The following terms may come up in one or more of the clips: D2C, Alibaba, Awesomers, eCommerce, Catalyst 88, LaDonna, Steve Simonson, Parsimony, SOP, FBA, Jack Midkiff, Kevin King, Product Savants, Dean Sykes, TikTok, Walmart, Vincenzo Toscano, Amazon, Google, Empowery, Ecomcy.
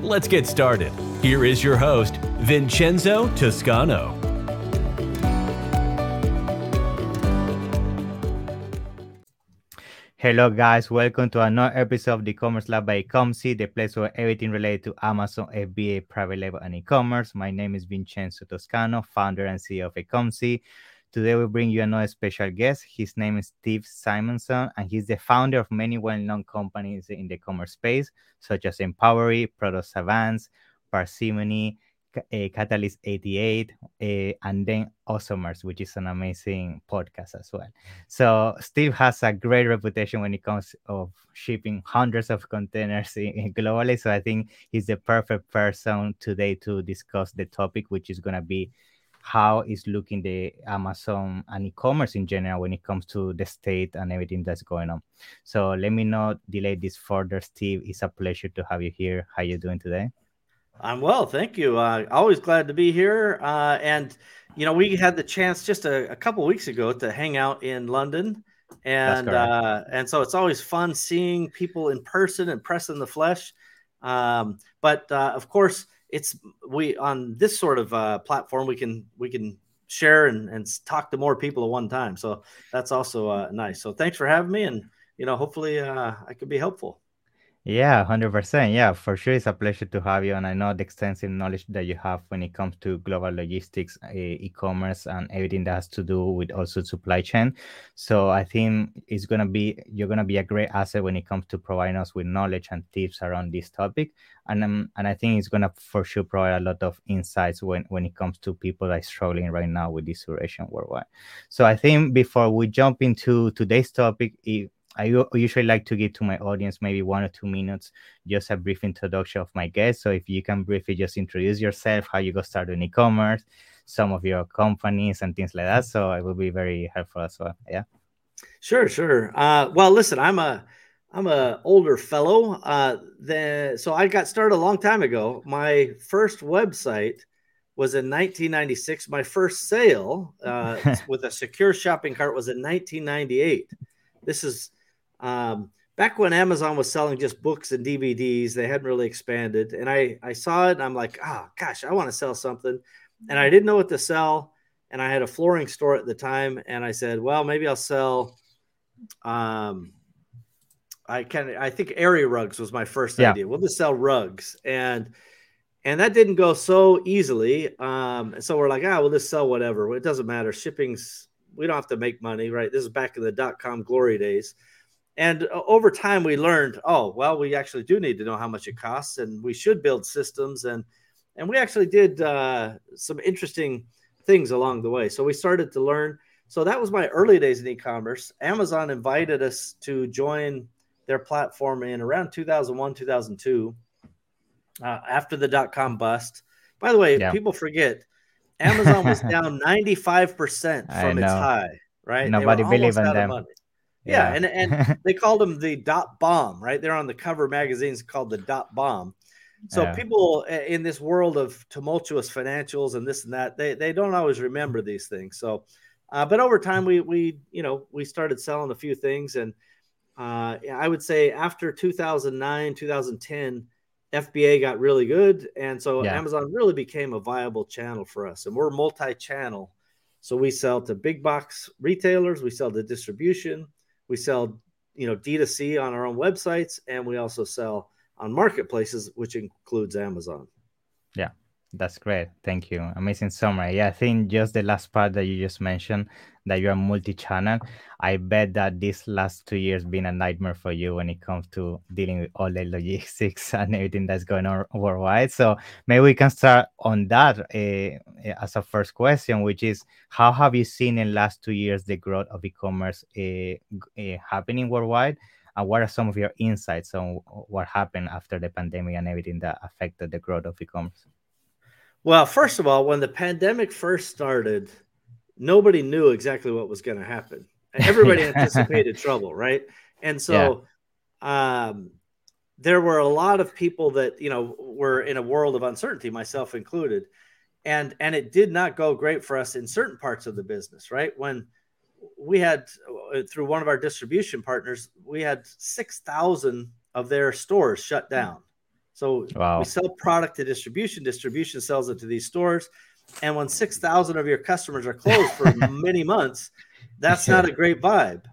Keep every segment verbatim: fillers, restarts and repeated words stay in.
Let's get started. Here is your host, Vincenzo Toscano. Hello guys, welcome to another episode of the Commerce Lab by Ecomcy, the place where everything related to Amazon, F B A, private label, and e-commerce. My name is Vincenzo Toscano, founder and C E O of Ecomcy. Today we bring you another special guest. His name is Steve Simonson, and he's the founder of many well-known companies in the commerce space, such as Empowery, Product Savants, Parsimony, uh, Catalyst eighty-eight, uh, and then Awesomers, which is an amazing podcast as well. So Steve has a great reputation when it comes to shipping hundreds of containers in, in globally. So I think he's the perfect person today to discuss the topic, which is going to be how is looking the Amazon and e-commerce in general when it comes to the state and everything that's going on. So let me not delay this further. Steve, it's a pleasure to have you here. How are you doing today? I'm well, thank you. Uh, always glad to be here. Uh, and, you know, we had the chance just a, a couple of weeks ago to hang out in London. And uh, and so it's always fun seeing people in person and press in the flesh. Um, but, uh, of course, it's we on this sort of uh, platform, we can we can share and, and talk to more people at one time. So that's also uh, nice. So thanks for having me. And, you know, hopefully uh, I could be helpful. Yeah, one hundred percent. Yeah, for sure. It's a pleasure to have you. And I know the extensive knowledge that you have when it comes to global logistics, e-commerce, and everything that has to do with also supply chain. So I think it's going to be, you're going to be a great asset when it comes to providing us with knowledge and tips around this topic. And um, and I think it's going to for sure provide a lot of insights when, when it comes to people that are struggling right now with this situation worldwide. So I think before we jump into today's topic, it, I usually like to give to my audience maybe one or two minutes, just a brief introduction of my guest. So if you can briefly just introduce yourself, how you got started in e-commerce, some of your companies and things like that. So it will be very helpful as well. Yeah. Sure, sure. Uh, well, listen, I'm a I'm a older fellow. Uh, the, so I got started a long time ago. My first website was in nineteen ninety-six. My first sale uh, with a secure shopping cart was in nineteen ninety-eight. This is Um, back when Amazon was selling just books and D V Ds, they hadn't really expanded. And I, I saw it and I'm like, oh gosh, I want to sell something. And I didn't know what to sell. And I had a flooring store at the time. And I said, well, maybe I'll sell, um, I can, I think area rugs was my first yeah. idea. We'll just sell rugs. And, and that didn't go so easily. Um, so we're like, ah, we'll just sell whatever. It doesn't matter. Shipping's, we don't have to make money, right? This is back in the dot-com glory days. And over time, we learned, oh, well, we actually do need to know how much it costs, and we should build systems. And and we actually did uh, some interesting things along the way. So we started to learn. So that was my early days in e-commerce. Amazon invited us to join their platform in around two thousand one, two thousand two, uh, after the dot-com bust. By the way, yeah. people forget, Amazon was down ninety-five percent from its high, right? Nobody believed in them. Yeah, yeah. and, and they called them the dot bomb, right? They're on the cover of magazines called the dot bomb. So yeah. people in this world of tumultuous financials and this and that, they they don't always remember these things. So, uh, but over time, we we you know we started selling a few things, and uh, I would say after two thousand nine, two thousand ten, F B A got really good, and so yeah. Amazon really became a viable channel for us, and we're multi-channel. So we sell to big box retailers, we sell to distribution. We sell, you know, D two C on our own websites, and we also sell on marketplaces, which includes Amazon. Yeah, that's great. Thank you. Amazing summary. Yeah, I think just the last part that you just mentioned, that you are multi-channel. I bet that this last two years been a nightmare for you when it comes to dealing with all the logistics and everything that's going on worldwide. So maybe we can start on that uh, as a first question, which is how have you seen in the last two years the growth of e-commerce uh, uh, happening worldwide? And what are some of your insights on what happened after the pandemic and everything that affected the growth of e-commerce? Well, first of all, when the pandemic first started, nobody knew exactly what was going to happen. Everybody anticipated trouble, right? And so yeah. um, there were a lot of people that, you know, were in a world of uncertainty, myself included. And and it did not go great for us in certain parts of the business, right? When we had, through one of our distribution partners, we had six thousand of their stores shut down. So wow. we sell product to distribution, distribution sells it to these stores. And when six thousand of your customers are closed for many months, that's not a great vibe.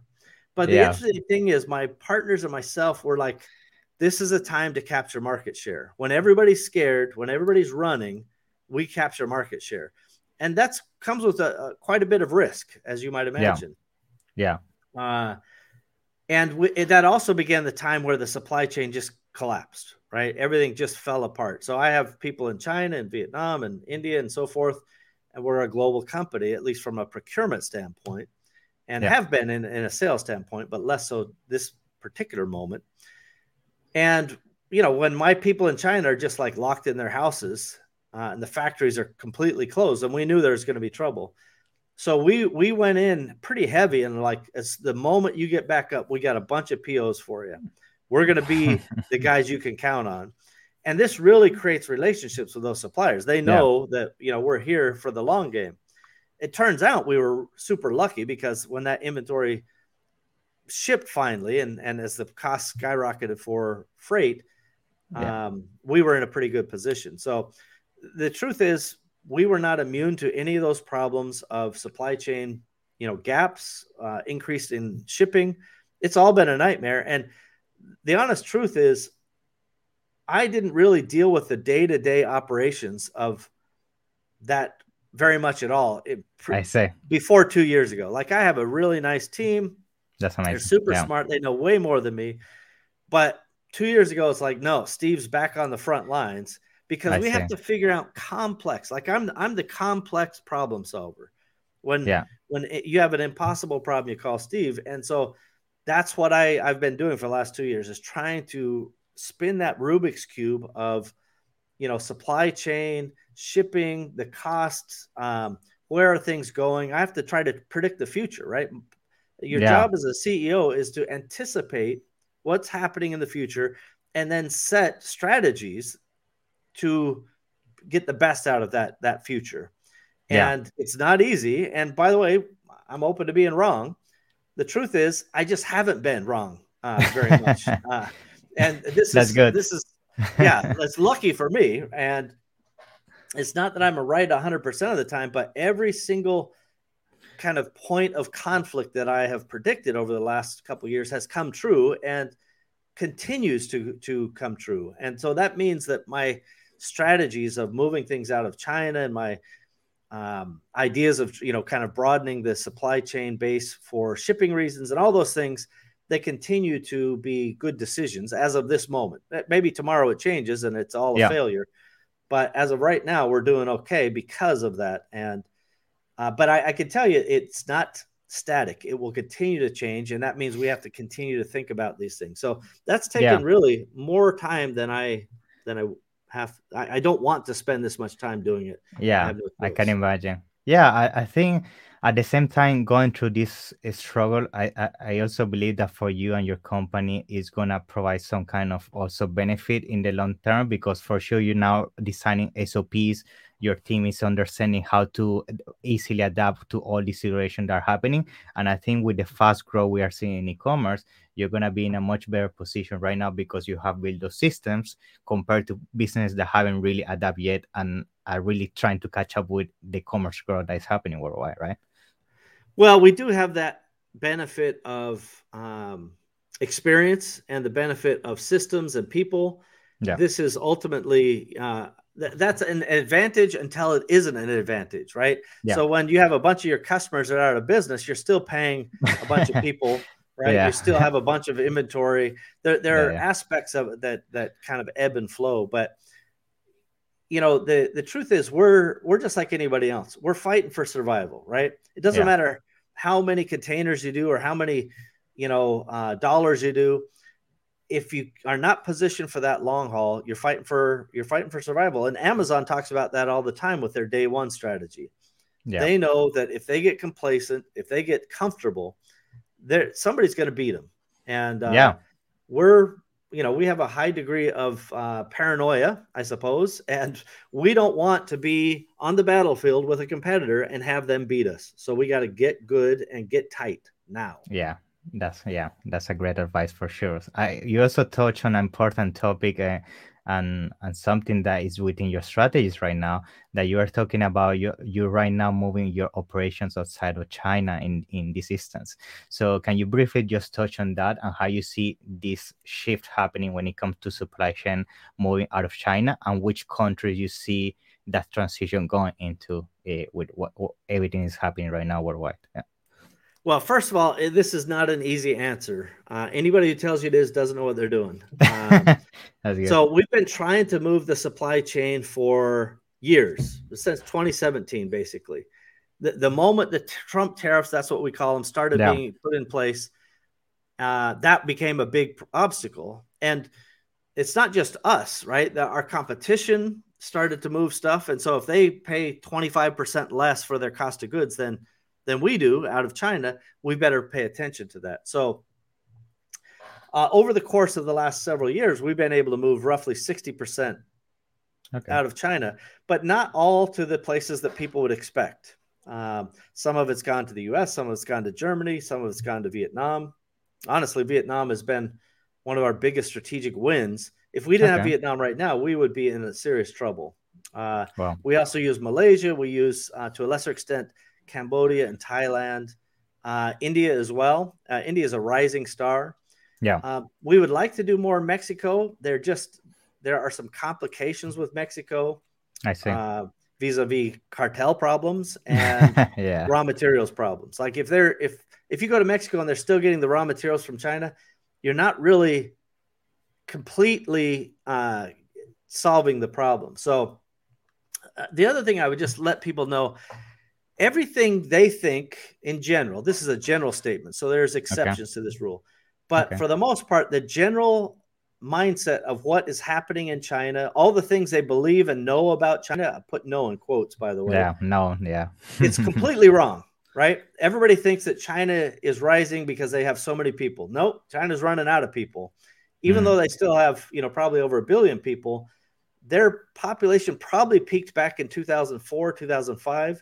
But the yeah. interesting thing is my partners and myself were like, this is a time to capture market share. When everybody's scared, when everybody's running, we capture market share. And that comes with a, a, quite a bit of risk, as you might imagine. Yeah. yeah. Uh, and we, that also began the time where the supply chain just collapsed, right? Everything just fell apart. So I have people in China and Vietnam and India and so forth. And we're a global company, at least from a procurement standpoint, and yeah. have been in, in a sales standpoint, but less so this particular moment. And, you know, when my people in China are just like locked in their houses, Uh, and the factories are completely closed, and we knew there was going to be trouble. So we we went in pretty heavy, and like it's the moment you get back up, we got a bunch of P Os for you. We're going to be the guys you can count on. And this really creates relationships with those suppliers. They know yeah. that, you know, we're here for the long game. It turns out we were super lucky because when that inventory shipped finally, and, and as the cost skyrocketed for freight, yeah. um, we were in a pretty good position. So the truth is we were not immune to any of those problems of supply chain, you know, gaps, uh, increase in shipping. It's all been a nightmare. And the honest truth is I didn't really deal with the day-to-day operations of that very much at all. It, I say before two years ago, like I have a really nice team. That's amazing. They're super yeah. smart. They know way more than me, but two years ago, it's like, no, Steve's back on the front lines. Because I we see. have to figure out complex, like I'm I'm the complex problem solver. When yeah. when it, you have an impossible problem, you call Steve. And so that's what I, I've been doing for the last two years is trying to spin that Rubik's cube of, you know, supply chain, shipping, the costs, um, where are things going? I have to try to predict the future, right? Your yeah. job as a C E O is to anticipate what's happening in the future and then set strategies to get the best out of that, that future. And yeah. it's not easy. And by the way, I'm open to being wrong. The truth is I just haven't been wrong uh, very much. Uh, and this That's is, good. this is, yeah, it's lucky for me. And it's not that I'm right one hundred percent of the time, but every single kind of point of conflict that I have predicted over the last couple of years has come true and continues to, to come true. And so that means that my strategies of moving things out of China and my um, ideas of, you know, kind of broadening the supply chain base for shipping reasons and all those things, they continue to be good decisions as of this moment. Maybe tomorrow it changes and it's all a yeah. failure, but as of right now, we're doing okay because of that. And, uh, but I, I can tell you it's not static. It will continue to change. And that means we have to continue to think about these things. So that's taken yeah. really more time than I, than I have. I, I don't want to spend this much time doing it. Yeah. I, no I can imagine. Yeah. I, I think at the same time, going through this struggle, I, I, I also believe that for you and your company is going to provide some kind of also benefit in the long term, because for sure you're now designing S O Ps. Your team is understanding how to easily adapt to all these situations that are happening. And I think with the fast growth we are seeing in e-commerce, you're going to be in a much better position right now because you have built those systems compared to businesses that haven't really adapted yet and are really trying to catch up with the commerce growth that is happening worldwide, right? Well, we do have that benefit of um, experience and the benefit of systems and people. Yeah. This is ultimately... Uh, that's an advantage until it isn't an advantage, right? Yeah. So when you have a bunch of your customers that are out of business, you're still paying a bunch of people, right? Yeah. You still have a bunch of inventory. There, there are yeah, yeah. aspects of it that that kind of ebb and flow. But you know, the, the truth is we're we're just like anybody else. We're fighting for survival, right? It doesn't yeah. matter how many containers you do or how many, you know, uh, dollars you do. if you are not positioned for that long haul, you're fighting for you're fighting for survival. And Amazon talks about that all the time with their day one strategy. Yeah. They know that if they get complacent, if they get comfortable, there somebody's going to beat them. And uh, yeah, we're you know we have a high degree of uh, paranoia, I suppose, and we don't want to be on the battlefield with a competitor and have them beat us. So we got to get good and get tight now. Yeah. That's yeah, that's a great advice for sure. I you also touch on an important topic uh, and and something that is within your strategies right now that you are talking about. You you right now moving your operations outside of China in in this instance. So can you briefly just touch on that and how you see this shift happening when it comes to supply chain moving out of China, and which countries you see that transition going into uh, with what, what everything is happening right now worldwide? Yeah. Well, first of all, this is not an easy answer. Uh, anybody who tells you it is doesn't know what they're doing. Um, so we've been trying to move the supply chain for years, since twenty seventeen, basically. The, the moment the Trump tariffs, that's what we call them, started yeah. being put in place, uh, that became a big obstacle. And it's not just us, right? Our competition started to move stuff. And so if they pay twenty-five percent less for their cost of goods, then than we do out of China, we better pay attention to that. So uh, over the course of the last several years, we've been able to move roughly sixty percent okay. out of China, but not all to the places that people would expect. Um, some of it's gone to the U S, some of it's gone to Germany, some of it's gone to Vietnam. Honestly, Vietnam has been one of our biggest strategic wins. If we didn't okay. have Vietnam right now, we would be in serious trouble. Uh, wow. We also use Malaysia. We use, uh, to a lesser extent, Cambodia and Thailand, uh, India as well. Uh, India is a rising star. Yeah, uh, we would like to do more in Mexico. There just there are some complications with Mexico. I see. Uh, vis-a-vis cartel problems and yeah. raw materials problems. Like if they're if if you go to Mexico and they're still getting the raw materials from China, you're not really completely uh, solving the problem. So uh, the other thing I would just let people know. Everything they think in general, this is a general statement, so there's exceptions okay. to this rule. But okay. for the most part, the general mindset of what is happening in China, all the things they believe and know about China, I put no in quotes, by the way. Yeah, no, yeah. It's completely wrong, right? Everybody thinks that China is rising because they have so many people. Nope, China's running out of people. Even mm. though they still have, you know, probably over a billion people, their population probably peaked back in two thousand four, two thousand five.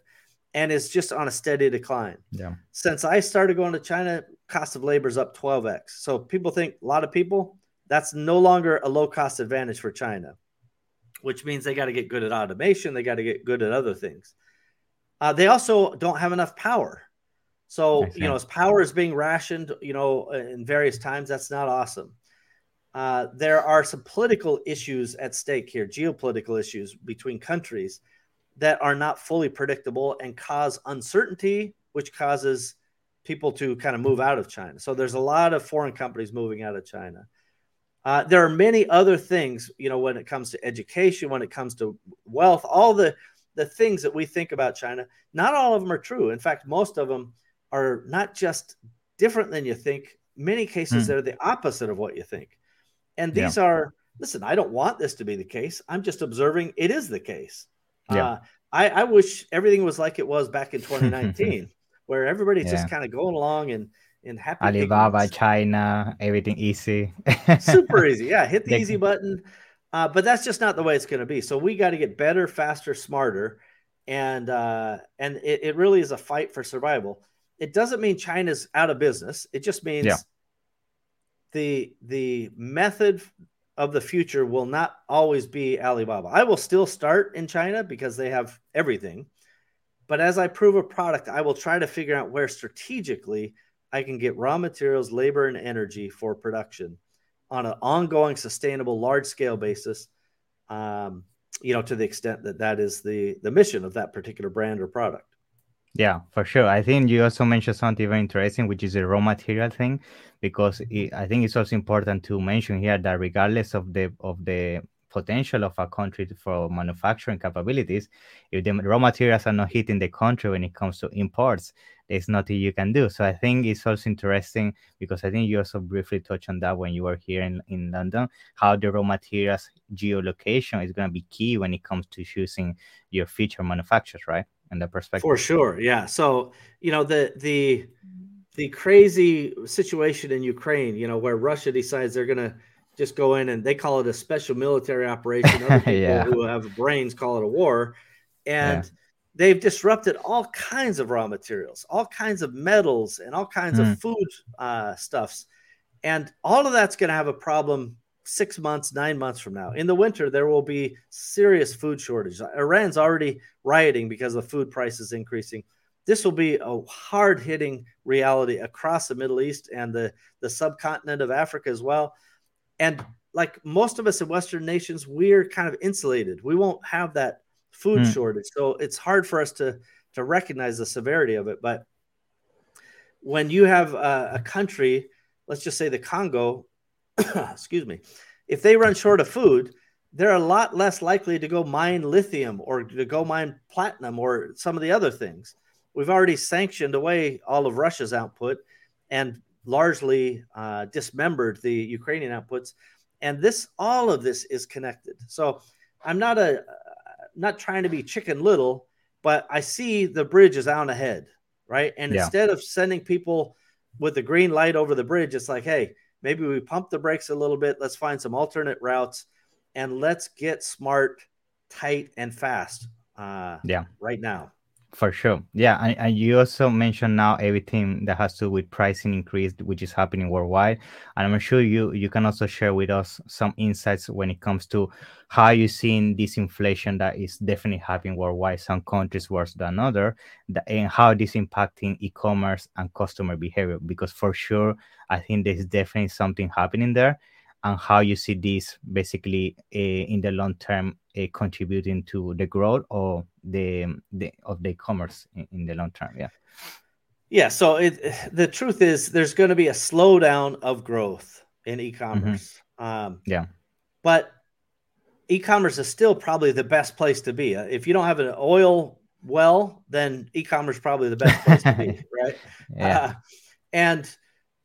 And it's just on a steady decline. Yeah. Since I started going to China, cost of labor is up twelve x. So people think a lot of people, that's no longer a low-cost advantage for China, which means they got to get good at automation. They got to get good at other things. Uh, they also don't have enough power. So, you know, as power is being rationed, you know, in various times, that's not awesome. Uh, there are some political issues at stake here, geopolitical issues between countries that are not fully predictable and cause uncertainty, which causes people to kind of move out of China. So there's a lot of foreign companies moving out of China. Uh, there are many other things, you know, when it comes to education, when it comes to wealth, all the, the things that we think about China, not all of them are true. In fact, most of them are not just different than you think. Many cases, mm. they're the opposite of what you think. And these yeah. are, listen, I don't want this to be the case. I'm just observing it is the case. Yeah. Uh, I, I wish everything was like it was back in twenty nineteen, where everybody's yeah. just kind of going along and, and happy. Alibaba, things. China, everything easy. Super easy. Yeah, hit the easy button. Uh, but that's just not the way it's going to be. So we got to get better, faster, smarter. And uh, and it, it really is a fight for survival. It doesn't mean China's out of business. It just means yeah. the the method of the future will not always be Alibaba. I will still start in China because they have everything. But as I prove a product, I will try to figure out where strategically I can get raw materials, labor, and energy for production on an ongoing, sustainable, large-scale basis, um, you know, to the extent that that is the, the mission of that particular brand or product. Yeah, for sure. I think you also mentioned something very interesting, which is the raw material thing, because it, I think it's also important to mention here that regardless of the of the potential of a country for manufacturing capabilities, if the raw materials are not hitting the country when it comes to imports, there's nothing you can do. So I think it's also interesting, because I think you also briefly touched on that when you were here in, in London, how the raw materials geolocation is going to be key when it comes to choosing your future manufacturers, right? And the perspective. For sure, yeah. So, you know, the the the crazy situation in Ukraine, you know, where Russia decides they're going to just go in and they call it a special military operation. Other people yeah. who have brains call it a war. And yeah. they've disrupted all kinds of raw materials, all kinds of metals, and all kinds mm. of food uh, stuffs. And all of that's going to have a problem six months, nine months from now. In the winter, there will be serious food shortage. Iran's already rioting because the food price is increasing. This will be a hard-hitting reality across the Middle East and the, the subcontinent of Africa as well. And like most of us in Western nations, we're kind of insulated. We won't have that food mm. shortage. So it's hard for us to, to recognize the severity of it. But when you have a, a country, let's just say the Congo, excuse me, if they run short of food, they're a lot less likely to go mine lithium or to go mine platinum or some of the other things. We've already sanctioned away all of Russia's output and largely uh, dismembered the Ukrainian outputs. And this, all of this is connected. So I'm not a, not trying to be chicken little, but I see the bridge is out ahead, right? And yeah. instead of sending people with the green light over the bridge, it's like, hey, maybe we pump the brakes a little bit. Let's find some alternate routes and let's get smart, tight, and fast uh, yeah. right now. For sure. Yeah. And, and you also mentioned now everything that has to do with pricing increase, which is happening worldwide. And I'm sure you, you can also share with us some insights when it comes to how you're seeing this inflation that is definitely happening worldwide, some countries worse than others, and how this is impacting e-commerce and customer behavior. Because for sure, I think there's definitely something happening there, and how you see this basically uh, in the long term uh, contributing to the growth or the, the of the e-commerce in, in the long term. Yeah. Yeah. So it, the truth is there's going to be a slowdown of growth in e-commerce. Mm-hmm. Um, yeah. But e-commerce is still probably the best place to be. If you don't have an oil well, then e-commerce is probably the best place to be. Right. Yeah. Uh, and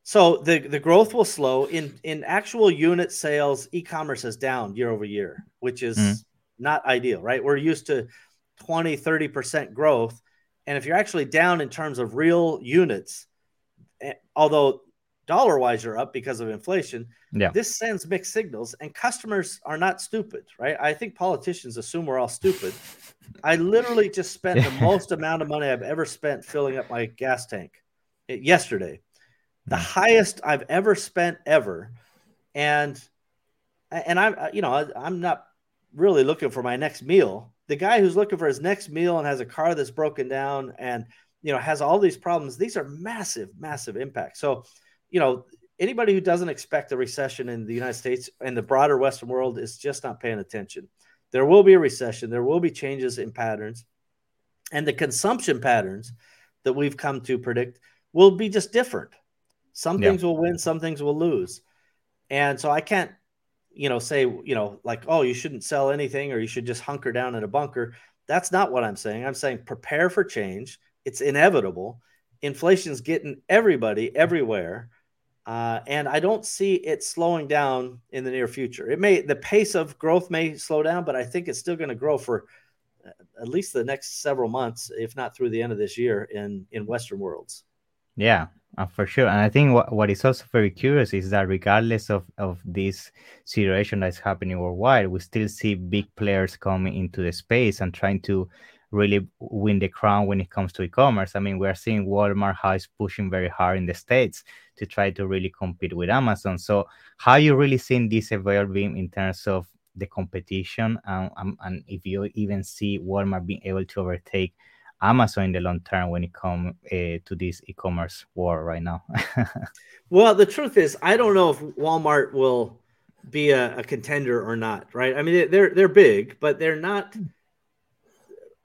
So the, the growth will slow. In, in actual unit sales, e-commerce is down year over year, which is mm. not ideal, right? We're used to twenty, thirty percent growth. And if you're actually down in terms of real units, although dollar-wise you're up because of inflation, yeah. this sends mixed signals. And customers are not stupid, right? I think politicians assume we're all stupid. I literally just spent the most amount of money I've ever spent filling up my gas tank yesterday. The highest I've ever spent ever. And, and I'm, you know, I'm not really looking for my next meal. The guy who's looking for his next meal and has a car that's broken down and, you know, has all these problems, these are massive, massive impacts. So, you know, anybody who doesn't expect a recession in the United States and the broader Western world is just not paying attention. There will be a recession. There will be changes in patterns, and the consumption patterns that we've come to predict will be just different. Some yeah. things will win, some things will lose. And so I can't, you know, say, you know, like, oh, you shouldn't sell anything or you should just hunker down in a bunker. That's not what I'm saying. I'm saying prepare for change. It's inevitable. Inflation's getting everybody everywhere. Uh, and I don't see it slowing down in the near future. It may, the pace of growth may slow down, but I think it's still going to grow for at least the next several months, if not through the end of this year in, in Western worlds. Yeah. Uh, for sure. And I think what, what is also very curious is that regardless of, of this situation that's happening worldwide, we still see big players coming into the space and trying to really win the crown when it comes to e-commerce. I mean, we're seeing Walmart how it's pushing very hard in the States to try to really compete with Amazon. So how are you really seeing this evolving in terms of the competition? Um, um, and if you even see Walmart being able to overtake Amazon in the long term when it comes uh, to this e-commerce war right now? Well, the truth is, I don't know if Walmart will be a, a contender or not, right? I mean, they're they're big, but they're not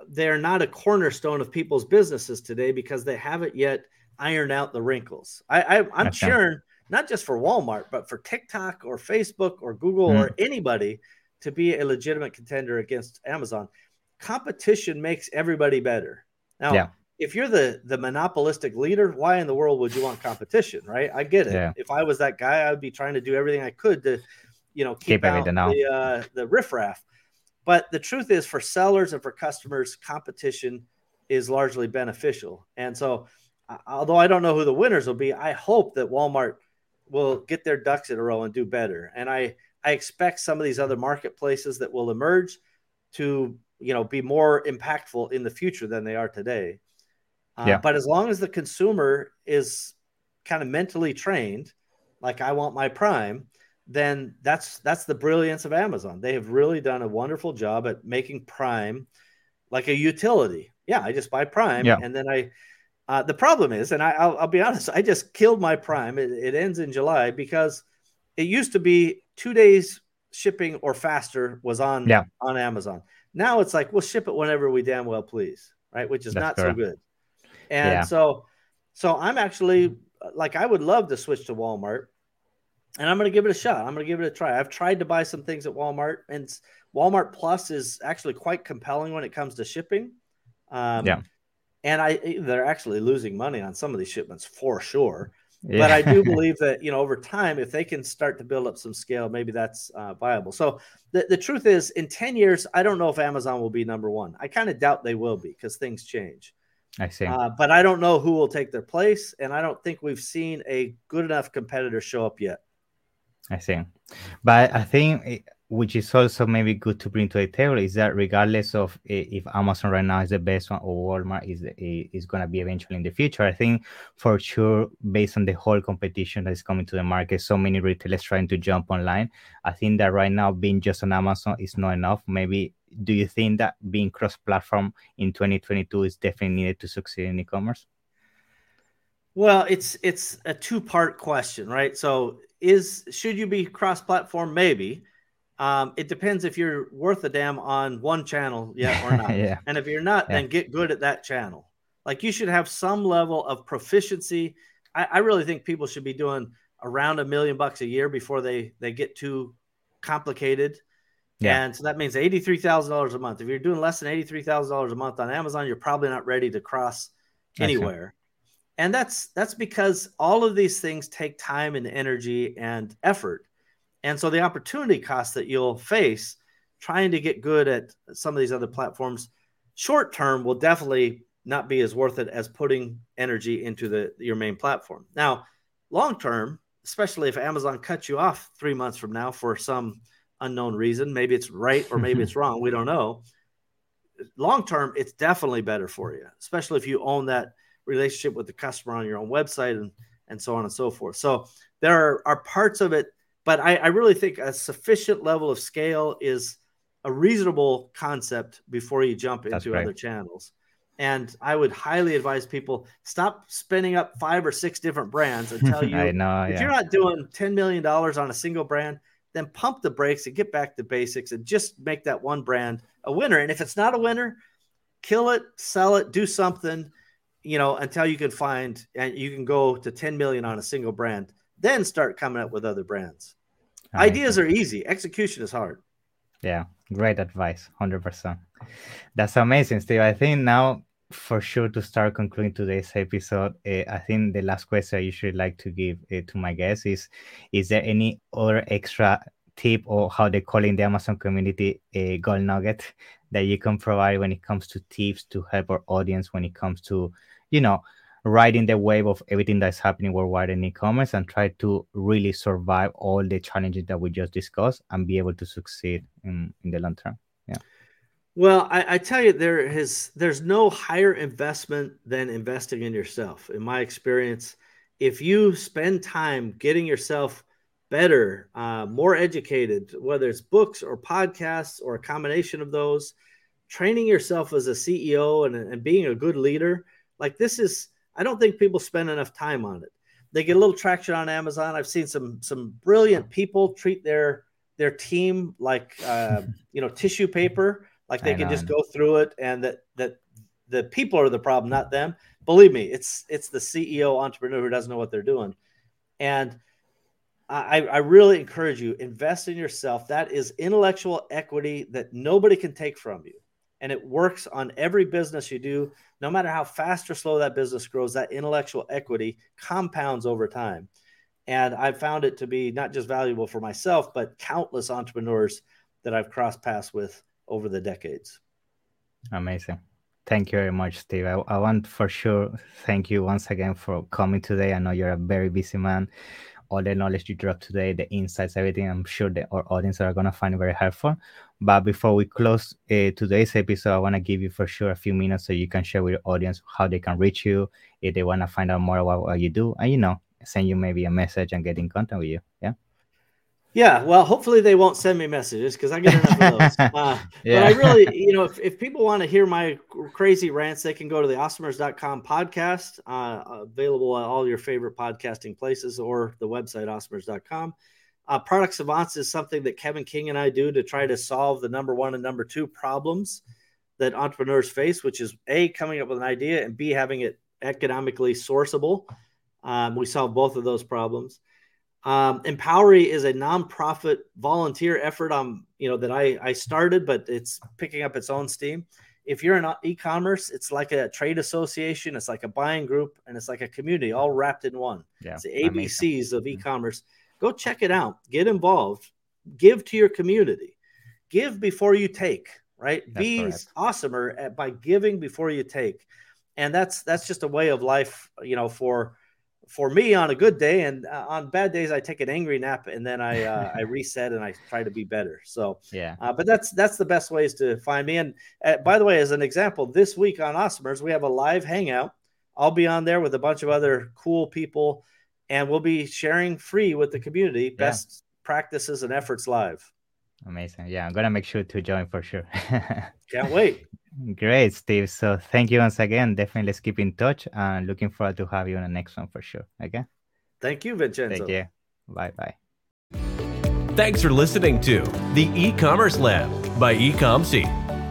they're not a cornerstone of people's businesses today because they haven't yet ironed out the wrinkles. I, I, I'm okay. cheering not just for Walmart, but for TikTok or Facebook or Google mm. or anybody to be a legitimate contender against Amazon, competition makes everybody better. Now, yeah. if you're the, the monopolistic leader, why in the world would you want competition, right? I get it. Yeah. If I was that guy, I would be trying to do everything I could to, you know, keep, keep out the, uh, the riffraff. But the truth is, for sellers and for customers, competition is largely beneficial. And so, although I don't know who the winners will be, I hope that Walmart will get their ducks in a row and do better. And I, I expect some of these other marketplaces that will emerge to, you know, be more impactful in the future than they are today. Uh, yeah. But as long as the consumer is kind of mentally trained, like I want my Prime, then that's, that's the brilliance of Amazon. They have really done a wonderful job at making Prime like a utility. Yeah. I just buy Prime. Yeah. And then I, uh, the problem is, and I, I'll, I'll be honest, I just killed my Prime. It, it ends in July because it used to be two days shipping or faster was on, yeah. on Amazon. Now it's like, we'll ship it whenever we damn well please, right? Which is That's not correct. So good. And yeah. so, so I'm actually like, I would love to switch to Walmart, and I'm going to give it a shot. I'm going to give it a try. I've tried to buy some things at Walmart, and Walmart Plus is actually quite compelling when it comes to shipping. Um, yeah. And I, they're actually losing money on some of these shipments for sure. Yeah. But I do believe that, you know, over time, if they can start to build up some scale, maybe that's uh, viable. So the, the truth is, in ten years, I don't know if Amazon will be number one. I kind of doubt they will be because things change. I see. Uh, but I don't know who will take their place. And I don't think we've seen a good enough competitor show up yet. I see. But I think, which is also maybe good to bring to the table, is that regardless of if Amazon right now is the best one or Walmart is, is going to be eventually in the future, I think for sure, based on the whole competition that is coming to the market, so many retailers trying to jump online, I think that right now being just on Amazon is not enough. Maybe, do you think that being cross-platform in twenty twenty-two is definitely needed to succeed in e-commerce? Well, it's it's a two-part question, right? So is should you be cross-platform? Maybe. Um, it depends if you're worth a damn on one channel yet or not. yeah. And if you're not, yeah. then get good at that channel. Like you should have some level of proficiency. I, I really think people should be doing around a million bucks a year before they, they get too complicated. Yeah. And so that means eighty-three thousand dollars a month. If you're doing less than eighty-three thousand dollars a month on Amazon, you're probably not ready to cross anywhere. And that's that's because all of these things take time and energy and effort. And so the opportunity cost that you'll face trying to get good at some of these other platforms short term will definitely not be as worth it as putting energy into the your main platform. Now, long term, especially if Amazon cuts you off three months from now for some unknown reason, maybe it's right or maybe it's wrong, we don't know. Long term, it's definitely better for you, especially if you own that relationship with the customer on your own website and, and so on and so forth. So there are, are parts of it, but I, I really think a sufficient level of scale is a reasonable concept before you jump That's into right. other channels. And I would highly advise people stop spinning up five or six different brands until you, I know, if yeah. you're not doing ten million dollars on a single brand, then pump the brakes and get back to basics and just make that one brand a winner. And if it's not a winner, kill it, sell it, do something, you know, until you can find and you can go to ten million on a single brand, then start coming up with other brands. I Ideas agree. Are easy. Execution is hard. Yeah. Great advice. one hundred percent. That's amazing, Steve. I think now for sure to start concluding today's episode, uh, I think the last question I usually like to give uh, to my guests is, is there any other extra tip or how they call in the Amazon community a gold nugget that you can provide when it comes to tips to help our audience when it comes to, you know, riding the wave of everything that's happening worldwide in e-commerce and try to really survive all the challenges that we just discussed and be able to succeed in, in the long term? Yeah. Well, I, I tell you, there is, there's no higher investment than investing in yourself. In my experience, if you spend time getting yourself better, uh, more educated, whether it's books or podcasts or a combination of those, training yourself as a C E O and, and being a good leader, like this is, I don't think people spend enough time on it. They get a little traction on Amazon. I've seen some some brilliant people treat their their team like, uh, you know, tissue paper, like they I can know, just go through it and that that the people are the problem, not them. Believe me, it's it's the C E O entrepreneur who doesn't know what they're doing. And I, I really encourage you, invest in yourself. That is intellectual equity that nobody can take from you. And it works on every business you do. No matter how fast or slow that business grows, that intellectual equity compounds over time. And I found it to be not just valuable for myself, but countless entrepreneurs that I've crossed paths with over the decades. Amazing. Thank you very much, Steve. I, I want for sure thank you once again for coming today. I know you're a very busy man. All the knowledge you dropped today, the insights, everything, I'm sure that our audience are going to find it very helpful. But before we close uh, today's episode, I want to give you for sure a few minutes so you can share with your audience how they can reach you, if they want to find out more about what you do, and, you know, send you maybe a message and get in contact with you. Yeah. Yeah. Well, hopefully they won't send me messages because I get enough of those. Uh, yeah. But I really, you know, if, if people want to hear my crazy rants, they can go to the awesomers dot com podcast, uh, available at all your favorite podcasting places or the website, awesomers dot com. Uh, Product Savants is something that Kevin King and I do to try to solve the number one and number two problems that entrepreneurs face, which is A, coming up with an idea, and B, having it economically sourceable. Um, we solve both of those problems. Um, Empowery is a nonprofit volunteer effort on, you know, that I, I started, but it's picking up its own steam. If you're in e-commerce, it's like a trade association. It's like a buying group, and it's like a community all wrapped in one. Yeah, it's the A B Cs of e-commerce. Mm-hmm. Go check it out. Get involved. Give to your community. Give before you take, right? That's Be correct. Awesomer at, by giving before you take. And that's, that's just a way of life, you know, for for me on a good day, and uh, on bad days, I take an angry nap and then I, uh, I reset and I try to be better. So, yeah, uh, but that's, that's the best ways to find me. And uh, by the way, as an example, this week on Awesomers, we have a live hangout. I'll be on there with a bunch of other cool people, and we'll be sharing free with the community best yeah. practices and efforts live. Amazing. Yeah. I'm going to make sure to join for sure. Can't wait. Great, Steve. So thank you once again. Definitely let's keep in touch, and looking forward to have you on the next one for sure. Okay. Thank you, Vincenzo. Thank you. Bye-bye. Thanks for listening to The E-Commerce Lab by Ecomcy.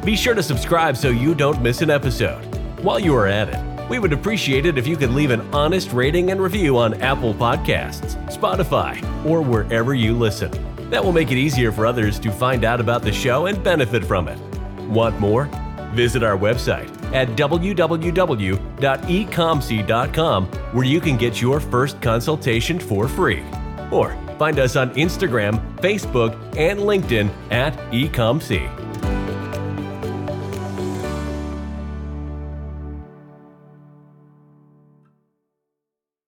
Be sure to subscribe so you don't miss an episode. While you are at it, we would appreciate it if you could leave an honest rating and review on Apple Podcasts, Spotify, or wherever you listen. That will make it easier for others to find out about the show and benefit from it. Want more? Visit our website at w w w dot e comcy dot com, where you can get your first consultation for free. Or find us on Instagram, Facebook, and LinkedIn at Ecomcy.